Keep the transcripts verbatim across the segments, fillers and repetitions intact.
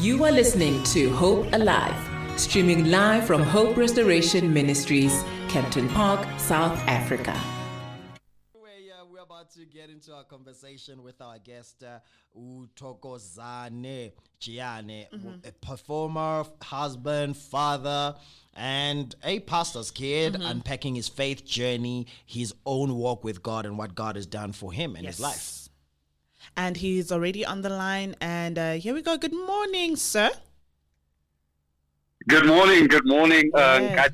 You are listening to Hope Alive, streaming live from Hope Restoration Ministries, Kempton Park, South Africa. We're about to get into our conversation with our guest, uh, Utokozane Chiane, mm-hmm. a performer, husband, father, and a pastor's kid, mm-hmm. unpacking his faith journey, his own walk with God, and what God has done for him in yes. his life. And he's already on the line. And uh, here we go. Good morning, sir. Good morning. Good morning. Yeah. Uh,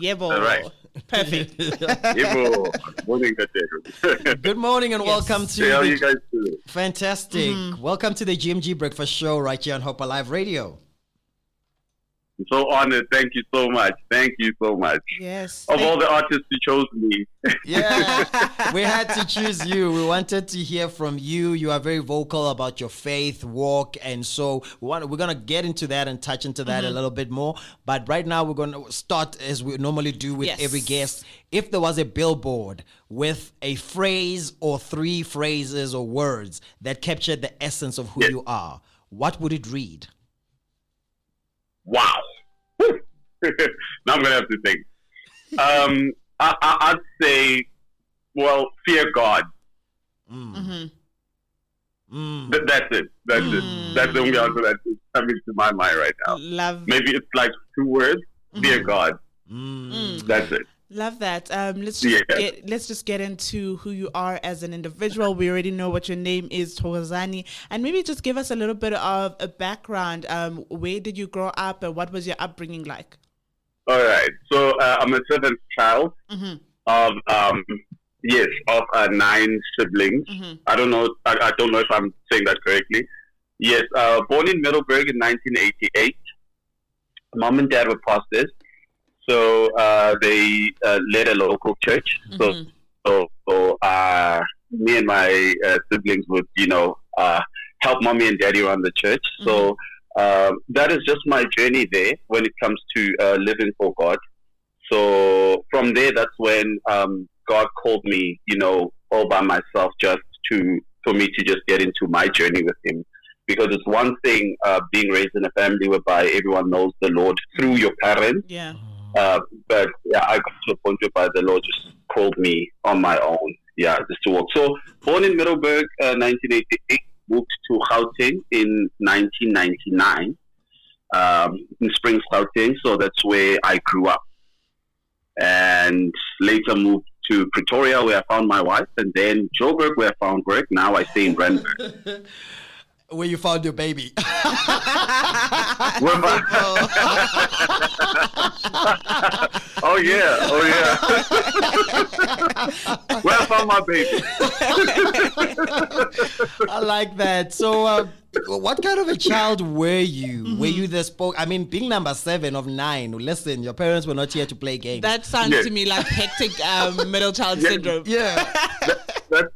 yeah, all right. Perfect. Good morning, Good morning, and yes. welcome to. Hey, how the, you guys doing? Fantastic. Mm-hmm. Welcome to the G M G Breakfast Show right here on Hope Alive Radio. I'm so honored. Thank you so much. Thank you so much. Yes. Of all the artists, you chose me. Yeah. We had to choose you. We wanted to hear from you. You are very vocal about your faith walk. And so we want, we're going to get into that and touch into that mm-hmm. a little bit more. But right now, we're going to start as we normally do with yes. every guest. If there was a billboard with a phrase or three phrases or words that captured the essence of who yes. you are, what would it read? Wow. Now I'm going to have to think. Um, I, I, I'd say, well, fear God. Mm. Mm. Th- that's it. That's mm. it. That's the only answer that's coming to my mind right now. Love. Maybe it's like two words. Mm-hmm. Fear God. Mm. That's it. Love that. Um, let's just yeah. get, let's just get into who you are as an individual. We already know what your name is, Utokozane, and maybe just give us a little bit of a background. Um, where did you grow up, and what was your upbringing like? All right. So uh, I'm a seventh child mm-hmm. of um, yes of uh, nine siblings. Mm-hmm. I don't know. I, I don't know if I'm saying that correctly. Yes. Uh, born in Middelburg in nineteen eighty-eight. Mom and dad were pastors. So uh, they uh, led a local church. So, mm-hmm. so, so uh, me and my uh, siblings would, you know, uh, help mommy and daddy run the church. Mm-hmm. So uh, that is just my journey there when it comes to uh, living for God. So from there, that's when um, God called me, you know, all by myself, just to for me to just get into my journey with Him. Because it's one thing uh, being raised in a family whereby everyone knows the Lord through your parents. Yeah. Uh, but yeah, I got to a point where the Lord just called me on my own, yeah, just to walk. So born in Middelburg, uh, nineteen eighty-eight, moved to Gauteng in nineteen ninety-nine, um, in Springs, Gauteng. So that's where I grew up, and later moved to Pretoria, where I found my wife, and then Joburg, where I found work. Now I stay in Randburg. Where you found your baby. Oh, yeah. Oh, yeah. Where I found my baby. I like that. So, uh, what kind of a child were you? Mm-hmm. Were you the spoke? I mean, being number seven of nine. Listen, your parents were not here to play games. That sounds yes. to me like hectic um, middle child yes. syndrome. Yeah. that, that's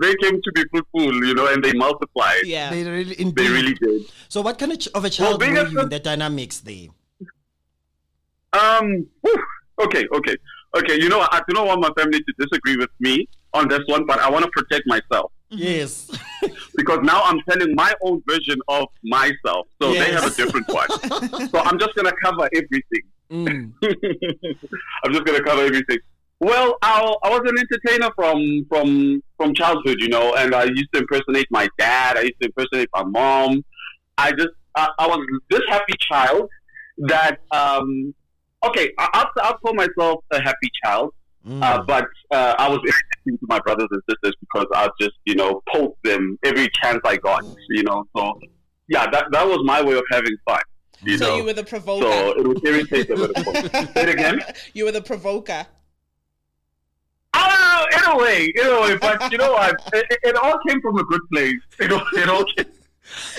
They came to be fruitful, you know, and they multiplied. Yeah, they really, they really did. So, what kind of, ch- of a child well, were you the, in the dynamics there? Um. Whew, okay. Okay. Okay. You know, I do not want my family to disagree with me on this one, but I want to protect myself. Yes. Because now I'm telling my own version of myself, so yes. they have a different one. So I'm just gonna cover everything. Mm. I'm just gonna cover everything. Well, I, I was an entertainer from, from from childhood, you know, and I used to impersonate my dad. I used to impersonate my mom. I just, I, I was this happy child that, um, okay, I, I'll call myself a happy child, mm. uh, but uh, I was irritating to my brothers and sisters because I just, you know, poked them every chance I got, you know. So, yeah, that that was my way of having fun. You so know? You were the provoker. So it was irritating. Say it again. You were the provoker. Oh, in a way, in a way, but you know what? It, it, it all came from a good place. It all, it all came.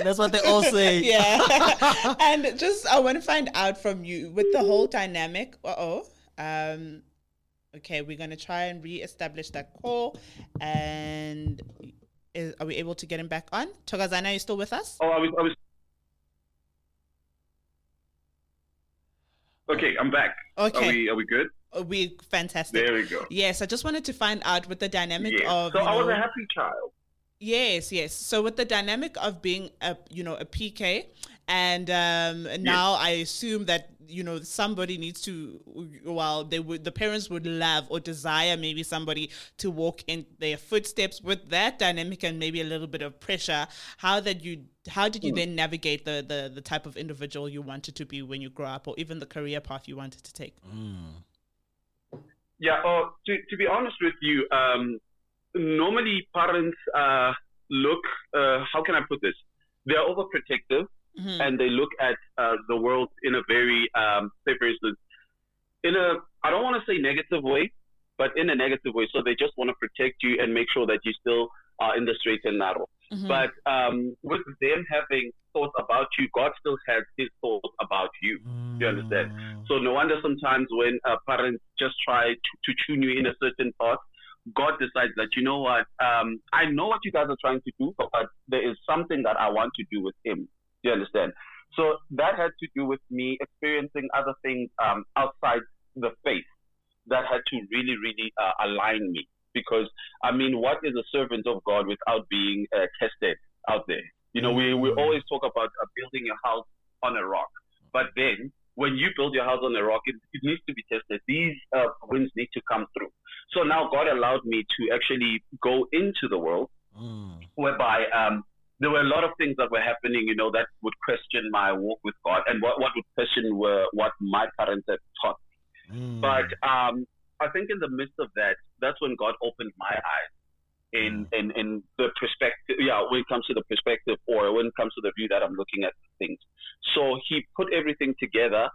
That's what they all say. Yeah. And just, I want to find out from you with the whole dynamic. Uh oh. Um. Okay, we're gonna try and reestablish that call. And is, are we able to get him back on? Utokozane, are you still with us? Oh, I was. I was... Okay, I'm back. Okay. Are we? Are we good? We fantastic. There we go. Yes, I just wanted to find out with the dynamic yeah. of. So you know, I was a happy child. Yes, yes. So with the dynamic of being a, you know, a P K, and um, yes. now I assume that, you know, somebody needs to, well, they would, the parents would love or desire maybe somebody to walk in their footsteps with that dynamic and maybe a little bit of pressure. How that you, how did you mm. then navigate the, the, the type of individual you wanted to be when you grow up, or even the career path you wanted to take? Mm. Yeah, or to, to be honest with you, um, normally parents uh, look, uh, how can I put this? They're overprotective, mm-hmm. and they look at uh, the world in a very, um, say for instance, in a, I don't want to say negative way, but in a negative way. So they just want to protect you and make sure that you still are in the straight and narrow. Mm-hmm. But um, with them having thoughts about you, God still has his thoughts about you. Mm. You understand? So no wonder sometimes when uh, parents just try to, to tune you in a certain path, God decides that, you know what, um, I know what you guys are trying to do, but there is something that I want to do with him. Do you understand? So that had to do with me experiencing other things um, outside the faith that had to really, really uh, align me. Because, I mean, what is a servant of God without being uh, tested out there? You know, we, we always talk about uh, building your house on a rock. But then, when you build your house on a rock, it, it needs to be tested. These uh, winds need to come through. So now God allowed me to actually go into the world, mm. whereby um, there were a lot of things that were happening, you know, that would question my walk with God, and what, what would question were what my parents had taught. Mm. But um, I think in the midst of that, that's when God opened my eyes in, mm. in, in the perspective, yeah, when it comes to the perspective, or when it comes to the view that I'm looking at things. So he put everything together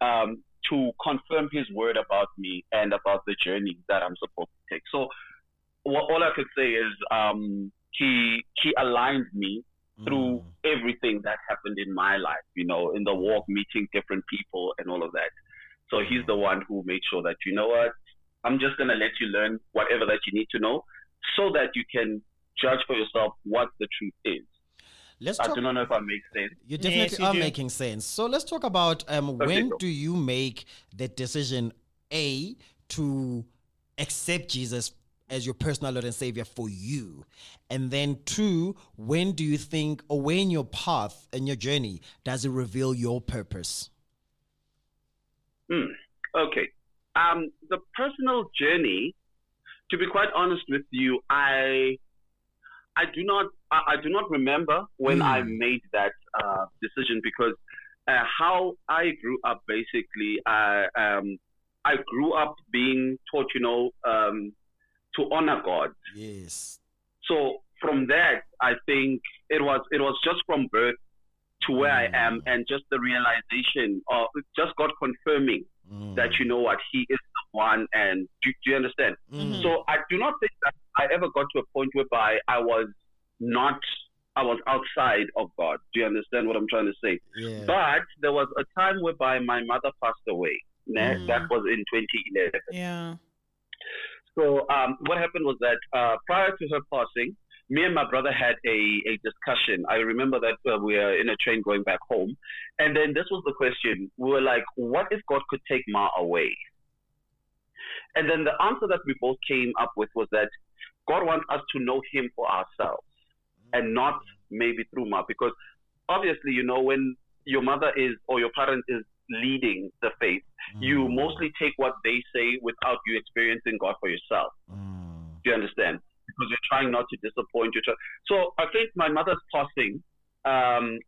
um, to confirm his word about me and about the journey that I'm supposed to take. So what, all I could say is um, he, he aligned me through mm. everything that happened in my life, you know, in the walk, meeting different people and all of that. So mm. he's the one who made sure that, you know what, I'm just going to let you learn whatever that you need to know so that you can judge for yourself what the truth is. Let's I talk, do not know if I make sense. You definitely yes, you are do. making sense. So let's talk about um, okay, when go. do you make the decision, A, to accept Jesus as your personal Lord and Savior for you? And then two, when do you think, or when your path and your journey, does it reveal your purpose? Mm, okay. Um, the personal journey, to be quite honest with you, I... I do not. I do not remember when mm. I made that uh, decision, because uh, how I grew up, basically, I um, I grew up being taught, you know, um, to honor God. Yes. So from that, I think it was it was just from birth to where mm. I am, and just the realization of just God confirming mm. that, you know what, He is one, and do, do you understand? Mm-hmm. So I do not think that I ever got to a point whereby I was not, I was outside of God. Do you understand what I'm trying to say? Yeah. But there was a time whereby my mother passed away. Mm. That was in twenty eleven. Yeah. So um, what happened was that uh, prior to her passing, me and my brother had a, a discussion. I remember that uh, we were in a train going back home. And then this was the question. We were like, what if God could take Ma away? And then the answer that we both came up with was that God wants us to know him for ourselves and not maybe through Ma. Because obviously, you know, when your mother is or your parent is leading the faith, mm. you mostly take what they say without you experiencing God for yourself. Mm. Do you understand? Because you're trying not to disappoint your child. So I think my mother's passing, um,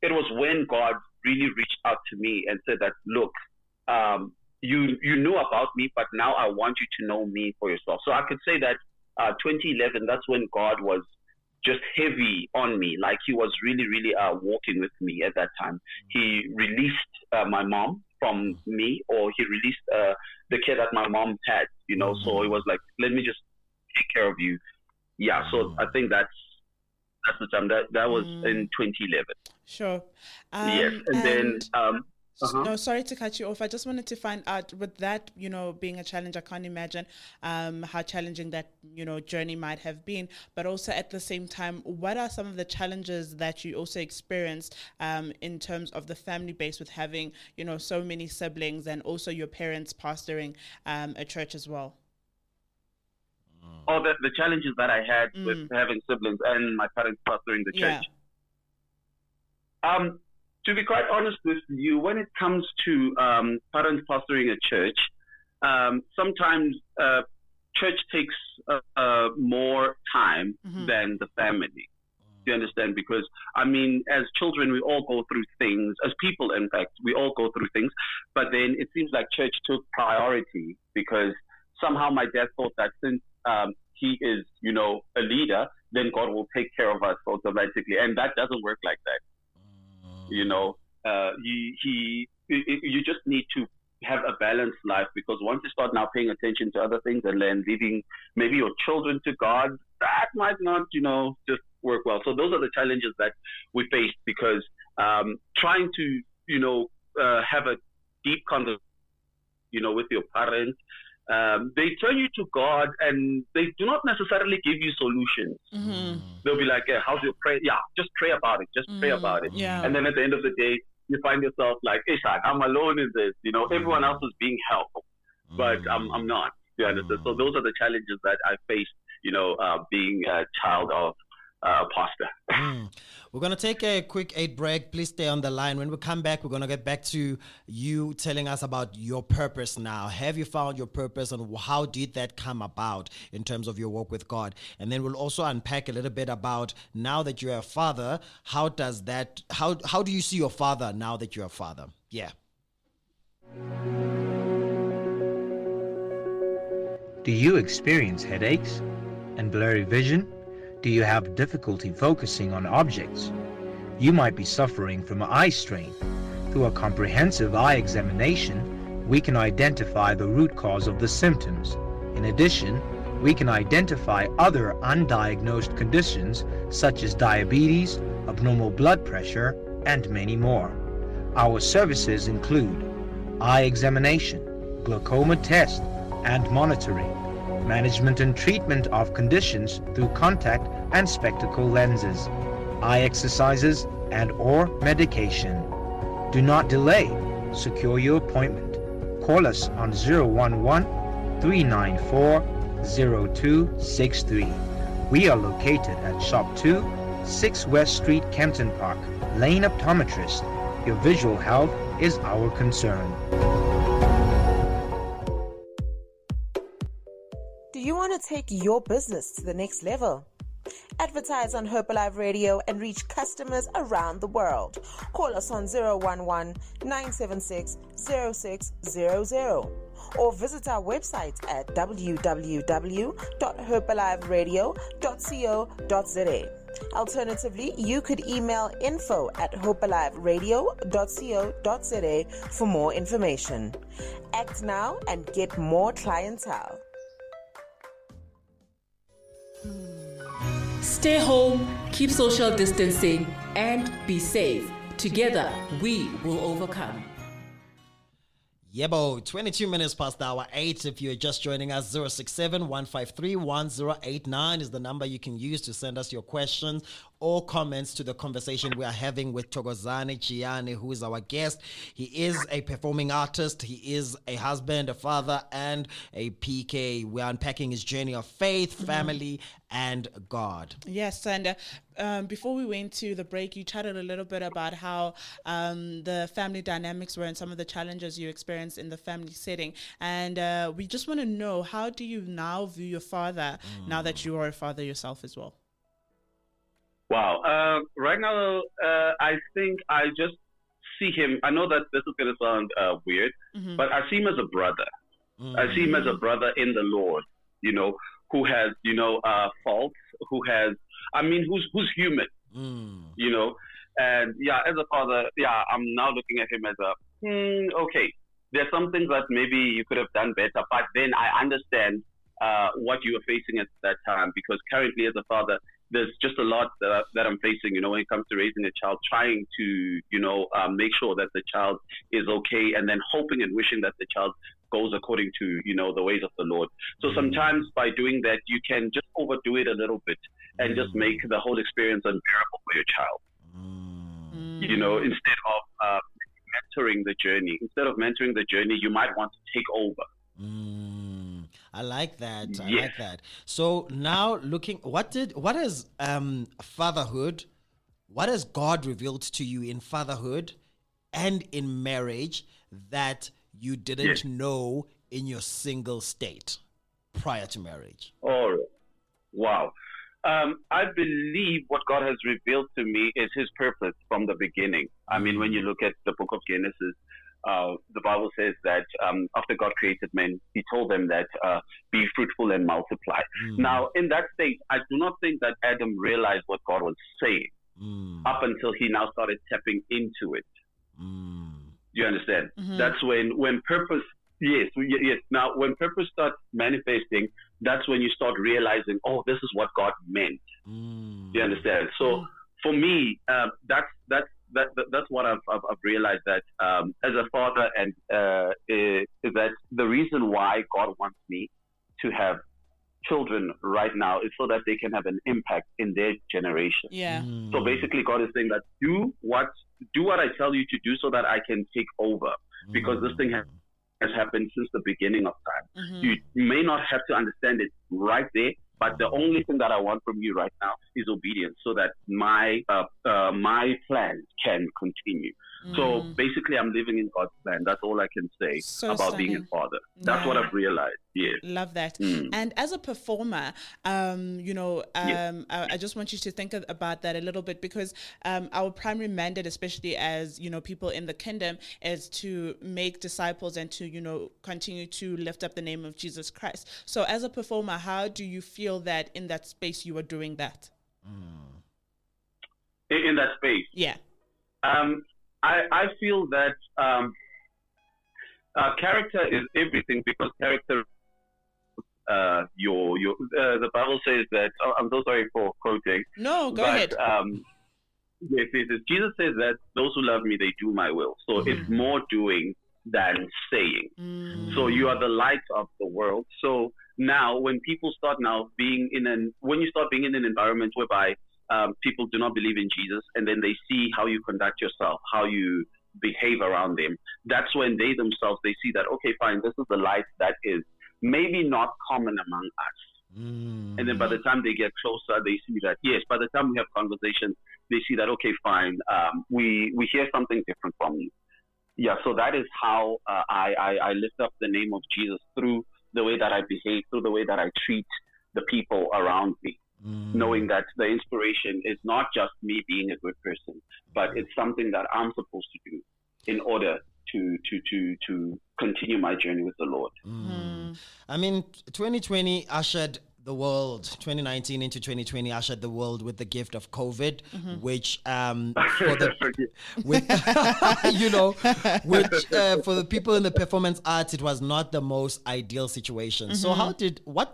it was when God really reached out to me and said that, look, um, You you knew about me, but now I want you to know me for yourself. So I could say that uh, twenty eleven, that's when God was just heavy on me. Like he was really, really uh, walking with me at that time. He released uh, my mom from me, or he released uh, the care that my mom had, you know. Mm-hmm. So it was like, let me just take care of you. Yeah, so I think that's, that's the time. That, that was mm-hmm. in twenty eleven. Sure. Um, yes, and, and then... Um, Uh-huh. No, sorry to cut you off. I just wanted to find out, with that, you know, being a challenge, I can't imagine um, how challenging that, you know, journey might have been. But also at the same time, what are some of the challenges that you also experienced um, in terms of the family base, with having, you know, so many siblings, and also your parents pastoring um, a church as well? Oh, well, the, the challenges that I had mm. with having siblings and my parents pastoring the church. Yeah. Um, to be quite honest with you, when it comes to um, parents pastoring a church, um, sometimes uh, church takes uh, uh, more time mm-hmm. than the family. You understand? Because, I mean, as children, we all go through things. As people, in fact, we all go through things. But then it seems like church took priority because somehow my dad thought that since um, he is, you know, a leader, then God will take care of us automatically. And that doesn't work like that. Mm. You know, uh, he, he, you just need to have a balanced life, because once you start now paying attention to other things and then leaving maybe your children to God, that might not, you know, just work well. So those are the challenges that we faced, because um, trying to, you know, uh, have a deep conversation, you know, with your parents, um, they turn you to God and they do not necessarily give you solutions. Mm-hmm. They'll be like, yeah, how's your prayer? Yeah, just pray about it. Just mm-hmm. pray about it. Yeah. And then at the end of the day, you find yourself like, Ishan, I'm alone in this. You know, mm-hmm. everyone else is being helpful, but mm-hmm. I'm, I'm not. You understand? Mm-hmm. So those are the challenges that I faced, you know, uh, being a child of Uh, pasta. mm. We're going to take a quick eight break. Please stay on the line. When we come back, we're going to get back to you telling us about your purpose now. Have you found your purpose, and how did that come about in terms of your walk with God? And then we'll also unpack a little bit about, now that you're a father, how does that, how, how do you see your father now that you're a father? Yeah. Do you experience headaches and blurry vision? Do you have difficulty focusing on objects? You might be suffering from eye strain. Through a comprehensive eye examination, we can identify the root cause of the symptoms. In addition, we can identify other undiagnosed conditions such as diabetes, abnormal blood pressure, and many more. Our services include eye examination, glaucoma test, and monitoring, management and treatment of conditions through contact and spectacle lenses, eye exercises, and or medication. Do not delay. Secure your appointment. Call us on zero one one, three nine four, zero two six three. We are located at Shop two, six West Street, Kempton Park. Lane Optometrist. Your visual health is our concern. You want to take your business to the next level? Advertise on Hope Alive Radio and reach customers around the world. Call us on zero one one, nine seven six, zero six zero zero or visit our website at w w w dot hope alive radio dot co dot z a. Alternatively, you could email info at hope alive radio dot co dot z a for more information. Act now and get more clientele. Stay home, keep social distancing, and be safe. Together, we will overcome. Yebo, twenty-two minutes past the hour eight. If you're just joining us, zero six seven, one five three, one zero eight nine is the number you can use to send us your questions or comments to the conversation we are having with Utokozane Chiane, who is our guest. He is a performing artist. He is a husband, a father, and a P K. We are unpacking his journey of faith, family, mm-hmm. and God. Yes, and uh, um, before we went to the break, you chatted a little bit about how um, the family dynamics were and some of the challenges you experienced in the family setting. And uh, we just want to know, how do you now view your father mm. now that you are a father yourself as well? Wow. Uh, right now, uh, I think I just see him. I know that this is going to sound uh, weird, mm-hmm. but I see him as a brother. Mm-hmm. I see him as a brother in the Lord, you know, who has, you know, uh, faults, who has, I mean, who's who's human, mm. you know. And, yeah, as a father, yeah, I'm now looking at him as a, hmm, okay, there's some things that maybe you could have done better, but then I understand uh, what you were facing at that time, because currently as a father, there's just a lot that, I, that I'm facing, you know, when it comes to raising a child, trying to, you know, um, make sure that the child is okay, and then hoping and wishing that the child goes according to, you know, the ways of the Lord. So mm-hmm. sometimes by doing that, you can just overdo it a little bit and mm-hmm. just make the whole experience unbearable for your child, mm-hmm. you know, instead of uh, mentoring the journey. Instead of mentoring the journey, you might want to take over. Mm. I like that. Yes. I like that. So now looking, what did, what is um, fatherhood, what has God revealed to you in fatherhood and in marriage that you didn't yes. know in your single state prior to marriage? Oh, wow. Um, I believe what God has revealed to me is his purpose from the beginning. I mean, when you look at the book of Genesis, uh, the Bible says that um, after God created man, he told them that uh, be fruitful and multiply. Mm. Now, in that state, I do not think that Adam realized what God was saying mm. up until he now started tapping into it. Mm. You understand? Mm-hmm. That's when, when purpose, yes, yes. Now, when purpose starts manifesting, that's when you start realizing, oh, this is what God meant. Mm. You understand? So mm. for me, uh, that's that's that, that, that's what I've, I've, I've realized that um, as a father, and uh, is, is that the reason why God wants me to have children right now is so that they can have an impact in their generation. Yeah. Mm. So basically, God is saying that do what do what I tell you to do, so that I can take over, because mm. this thing has. has happened since the beginning of time. Mm-hmm. You may not have to understand it right there, but the only thing that I want from you right now is obedience, so that my uh, uh, my plan can continue. Mm. So basically, I'm living in God's plan. That's all I can say so about stunning. being a father. That's yeah. what I've realized. Yeah, love that. Mm. And as a performer, um, you know, um, yes. I, I just want you to think of, about that a little bit, because um, our primary mandate, especially as you know, people in the kingdom, is to make disciples and to you know continue to lift up the name of Jesus Christ. So, as a performer, how do you feel that in that space you are doing that? Mm. In, in that space, yeah. Um, I, I feel that um, uh, character is everything, because character, uh, your your uh, the Bible says that. Oh, I'm so sorry for quoting. No, go but, ahead. Um, yes, yes, yes. Jesus says that those who love me, they do my will. So mm. it's more doing than saying. Mm. So you are the light of the world. So now, when people start now being in an when you start being in an environment whereby Um, people do not believe in Jesus, and then they see how you conduct yourself, how you behave around them. That's when they themselves, they see that, okay, fine, this is the life that is maybe not common among us. Mm. And then by the time they get closer, they see that, yes, by the time we have conversations, they see that, okay, fine, um, we, we hear something different from you. Yeah, so that is how uh, I, I, I lift up the name of Jesus, through the way that I behave, through the way that I treat the people around me. Mm. Knowing that the inspiration is not just me being a good person, but it's something that I'm supposed to do in order to to to to continue my journey with the Lord. Mm. I mean, twenty twenty ushered the world, twenty nineteen into twenty twenty ushered the world with the gift of COVID, mm-hmm. which um, for the, with, you know, which uh, for the people in the performance arts, it was not the most ideal situation. Mm-hmm. So how did what?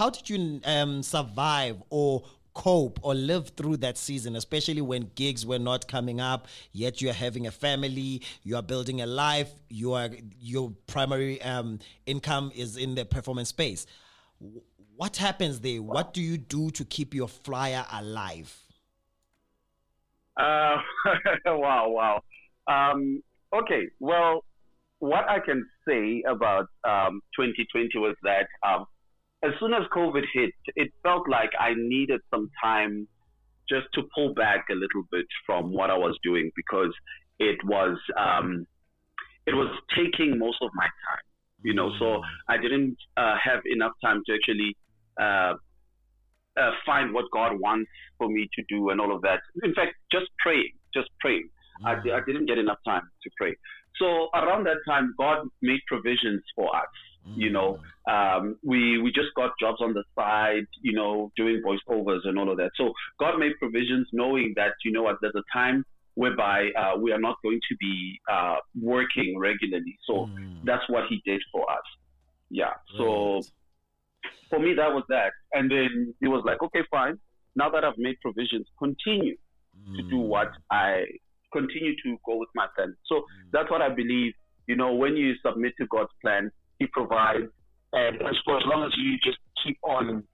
How did you um, survive or cope or live through that season, especially when gigs were not coming up, yet you're having a family, you are building a life, you are, your primary um, income is in the performance space. What happens there? What do you do to keep your flyer alive? Uh, wow, wow. Um, okay, well, what I can say about um, twenty twenty was that um, as soon as COVID hit, it felt like I needed some time just to pull back a little bit from what I was doing, because it was um, it was taking most of my time, you know. So I didn't uh, have enough time to actually uh, uh, find what God wants for me to do and all of that. In fact, just praying, just praying. I, I didn't get enough time to pray. So around that time, God made provisions for us. You know, um, we, we just got jobs on the side, you know, doing voiceovers and all of that. So God made provisions, knowing that, you know, there's a time whereby uh, we are not going to be uh, working regularly. So mm. that's what he did for us. Yeah. So right. for me, that was that. And then it was like, okay, fine. Now that I've made provisions, continue mm. to do what I continue to go with my plan. So mm. that's what I believe, you know, when you submit to God's plan, he provides, and as long as you just keep on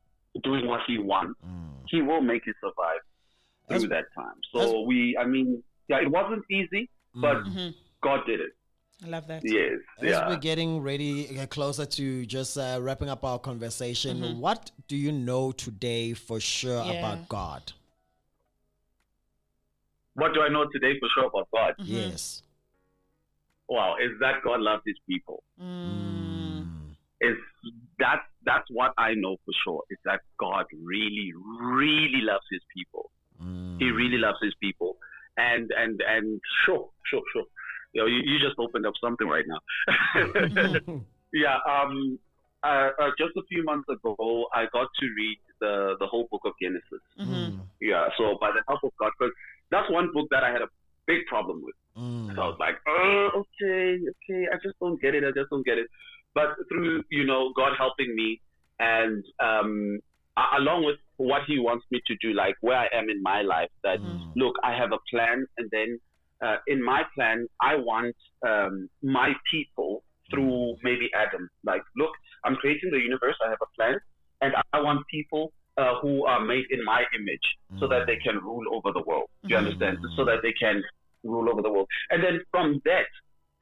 doing what he wants, mm. he will make you survive through that's, that time. So we, I mean, yeah, it wasn't easy, but mm-hmm. God did it. I love that. Yes. As yeah. we're getting ready, closer to just uh, wrapping up our conversation, mm-hmm. what do you know today for sure yeah. about God? What do I know today for sure about God? Mm-hmm. Yes. Wow, is that God loves his people. Mm. It's that, that's what I know for sure, is that God really, really loves his people. Mm. He really loves his people. And, and, and sure, sure, sure. You know, you, you just opened up something right now. yeah. Um, uh, uh, just a few months ago, I got to read the, the whole book of Genesis. Mm-hmm. Yeah. So by the help of God, because that's one book that I had a big problem with. Mm. So I was like, oh, okay, okay. I just don't get it. I just don't get it. But through, you know, God helping me and um, along with what he wants me to do, like where I am in my life, that mm. look, I have a plan, and then Uh, in my plan, I want um, my people through maybe Adam. Like, look, I'm creating the universe. I have a plan, and I want people uh, who are made in my image, mm. so that they can rule over the world. Do you mm. understand? So that they can rule over the world. And then from that,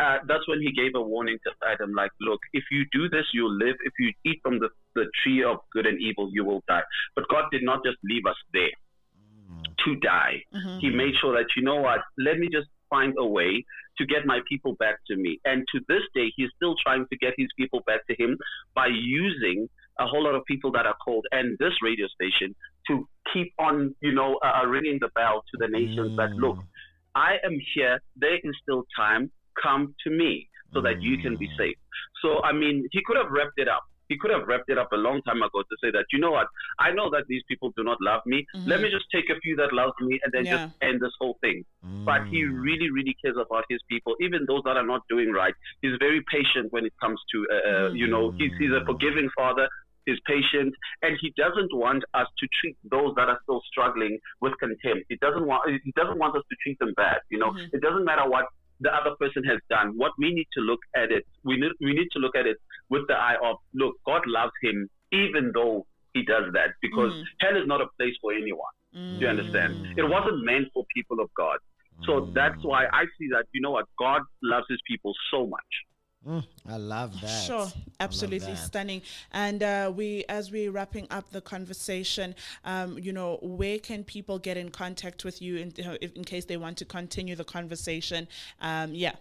uh, that's when he gave a warning to Adam. Like, look, if you do this, you'll live. If you eat from the, the tree of good and evil, you will die. But God did not just leave us there to die. Mm-hmm. He made sure that, you know what, let me just find a way to get my people back to me. And to this day, he's still trying to get his people back to him by using a whole lot of people that are called, and this radio station, to keep on, you know, uh, ringing the bell to the nations mm. that, look, I am here, there is still time, come to me so mm. that you can be saved. So, I mean, he could have wrapped it up. He could have wrapped it up a long time ago to say that, you know what, I know that these people do not love me. Mm-hmm. Let me just take a few that love me and then yeah. just end this whole thing. Mm. But he really, really cares about his people, even those that are not doing right. He's very patient when it comes to, uh, mm. you know, he's, he's a forgiving father. He's patient, and he doesn't want us to treat those that are still struggling with contempt. He doesn't want, he doesn't want us to treat them bad. You know, mm-hmm. it doesn't matter what the other person has done. What we need to look at it, we need, we need to look at it with the eye of, look, God loves him even though he does that, because mm. hell is not a place for anyone. Mm. Do you understand? It wasn't meant for people of God. So mm. that's why I see that, you know what, God loves his people so much. Mm, I love that. Sure, absolutely that. Stunning. And uh, we, as we're wrapping up the conversation, um, you know, where can people get in contact with you in, in case they want to continue the conversation? Um, yeah.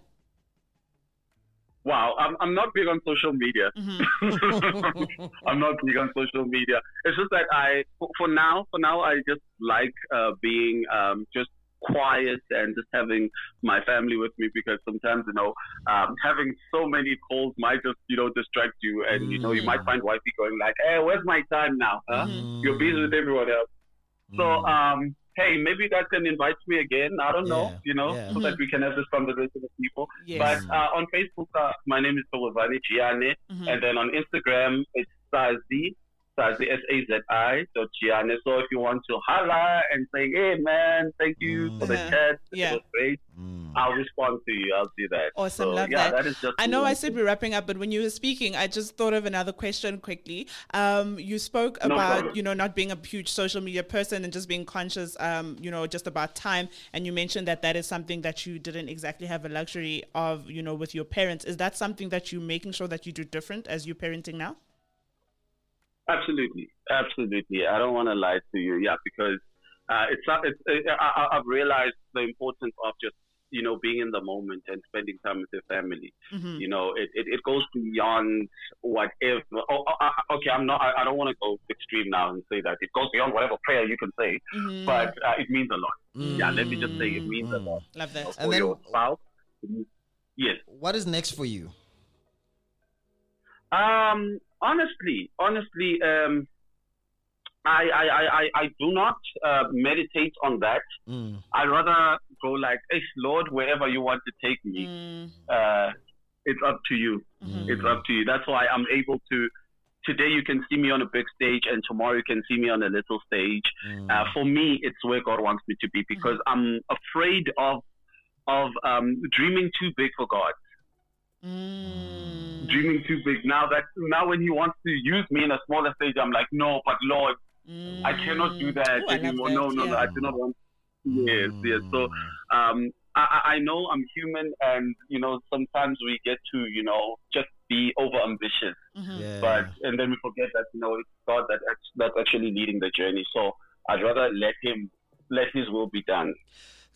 Wow, I'm, I'm not big on social media. Mm-hmm. I'm not big on social media. It's just that I, for now, for now, I just like uh, being um, just quiet and just having my family with me, because sometimes, you know, um, having so many calls might just, you know, distract you, and, you know, you might find wifey going like, hey, where's my time now? Huh? Mm. You're busy with everyone else. Mm. So, um, hey, maybe you guys can invite me again. I don't yeah. know, you know, yeah. so mm-hmm. that we can have this conversation with people. Yes. But uh, on Facebook, uh, my name is Utokozane Chiane, mm-hmm. and then on Instagram, it's Sazi. Sazi, S A Z I, so Chiane. So if you want to holla and say, hey, man, thank you mm. for the chat. Yeah. It was great. Mm. I'll respond to you. I'll do that. Awesome. So, love yeah, that. that is just I know cool. I said we're wrapping up, but when you were speaking, I just thought of another question quickly. Um, you spoke no about, problem. you know, not being a huge social media person and just being conscious, um, you know, just about time. And you mentioned that that is something that you didn't exactly have a luxury of, you know, with your parents. Is that something that you're making sure that you do different as you're parenting now? Absolutely, absolutely. I don't want to lie to you, yeah, because uh, it's not. It's, it, I, I've realized the importance of just, you know, being in the moment and spending time with your family. Mm-hmm. You know, it, it, it goes beyond whatever. Oh, I, okay, I'm not. I, I don't want to go extreme now and say that it goes beyond whatever prayer you can say, mm-hmm. but uh, it means a lot. Mm-hmm. Yeah, let me just say it means mm-hmm. a lot. Love that. So and for then, your spouse, yes. What is next for you? Um. Honestly, honestly, um, I, I, I, I do not uh, meditate on that. Mm. I rather go like, hey, Lord, wherever you want to take me, mm. uh, it's up to you. Mm. It's up to you. That's why I'm able to, today you can see me on a big stage and tomorrow you can see me on a little stage. Mm. Uh, for me, it's where God wants me to be, because I'm afraid of, of um, dreaming too big for God. Mm. Dreaming too big. Now that now when he wants to use me in a smaller stage, I'm like, no, but Lord, mm. I cannot do that Ooh, anymore. That. No, no, yeah. no, I do not want. Yes, mm. yes. So, um, I, I know I'm human, and, you know, sometimes we get to, you know, just be over-ambitious. Mm-hmm. yeah. But, and then we forget that, you know, it's God that, that's actually leading the journey. So I'd rather let him, let his will be done.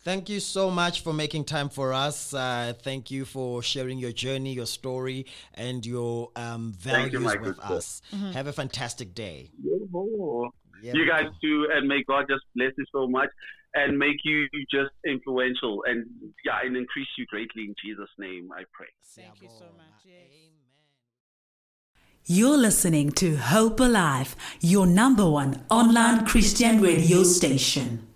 Thank you so much for making time for us. Uh, thank you for sharing your journey, your story, and your um, values you, Michael, with us. Mm-hmm. Have a fantastic day. Oh. Yeah, you guys too, and may God just bless you so much and make you just influential and yeah, and increase you greatly in Jesus' name, I pray. Thank you so much. Amen. You're listening to Hope Alive, your number one online Christian radio station.